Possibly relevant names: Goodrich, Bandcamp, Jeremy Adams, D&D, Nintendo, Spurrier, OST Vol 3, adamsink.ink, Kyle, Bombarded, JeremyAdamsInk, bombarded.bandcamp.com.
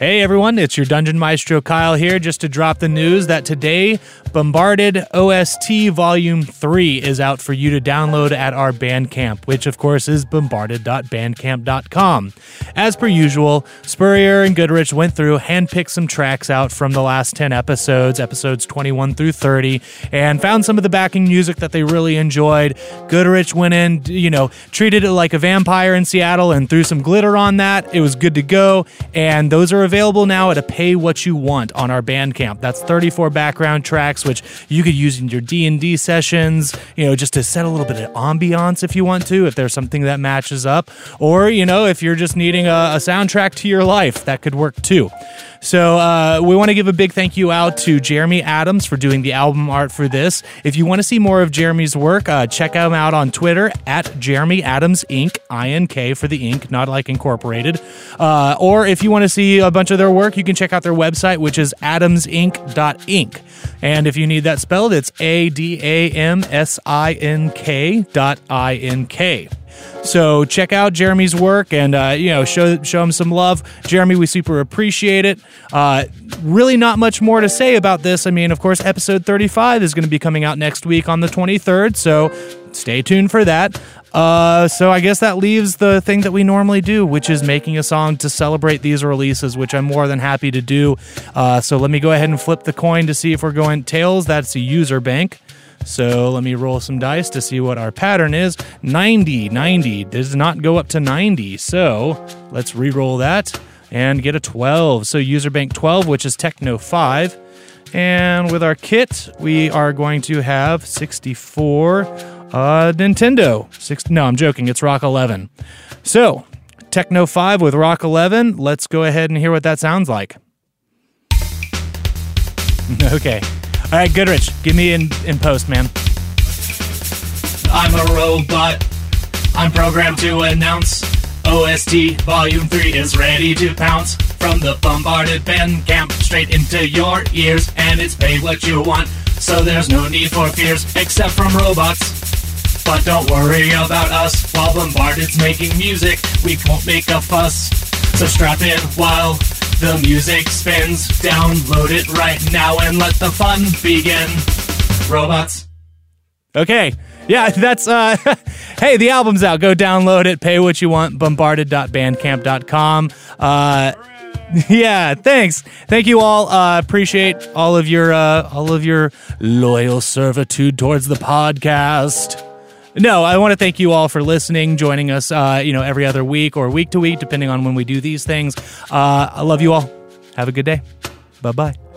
Hey everyone, it's your Dungeon Maestro Kyle here, just to drop the news that today, Bombarded OST Volume 3 is out for you to download at our Bandcamp, which of course is bombarded.bandcamp.com. As per usual, Spurrier and Goodrich went through, handpicked some tracks out from the last 10 episodes, episodes 21 through 30, and found some of the backing music that they really enjoyed. Goodrich went in, treated it like a vampire in Seattle and threw some glitter on that. It was good to go, and those are available now at a pay what you want on our Bandcamp. That's 34 background tracks, which you could use in your D&D sessions, just to set a little bit of ambiance if you want to, if there's something that matches up. Or, if you're just needing a soundtrack to your life, that could work too. So we want to give a big thank you out to Jeremy Adams for doing the album art for this. If you want to see more of Jeremy's work, check him out on Twitter at JeremyAdamsInk, I-N-K for the ink, not like incorporated. Or if you want to see a bunch of their work, you can check out their website, which is adamsink.ink. And if you need that spelled, it's adamsink.ink. So check out Jeremy's work and, show him some love. Jeremy, we super appreciate it. Really not much more to say about this. I mean, of course, episode 35 is going to be coming out next week on the 23rd, so stay tuned for that. So I guess that leaves the thing that we normally do, which is making a song to celebrate these releases, which I'm more than happy to do. So let me go ahead and flip the coin to see if we're going tails. That's a user bank. So let me roll some dice to see what our pattern is. 90 does not go up to 90. So let's re-roll that and get a 12. So user bank 12, which is Techno 5. And with our kit, we are going to have 64 Nintendo. No, I'm joking. It's Rock 11. So Techno 5 with Rock 11. Let's go ahead and hear what that sounds like. Okay. All right, Goodrich, give me in post, man. I'm a robot. I'm programmed to announce. OST Volume 3 is ready to pounce. From the Bombarded Bandcamp straight into your ears. And it's pay what you want, so there's no need for fears, except from robots. But don't worry about us. While Bombarded's making music, we won't make a fuss. So strap in while the music spins. Download it right now and let the fun begin. Robots. Okay. Yeah, that's, hey, the album's out. Go download it. Pay what you want. Bombarded.bandcamp.com. Yeah, thanks. Thank you all. Appreciate all of your loyal servitude towards the podcast. No, I want to thank you all for listening, joining us, every other week or week to week, depending on when we do these things. I love you all. Have a good day. Bye-bye.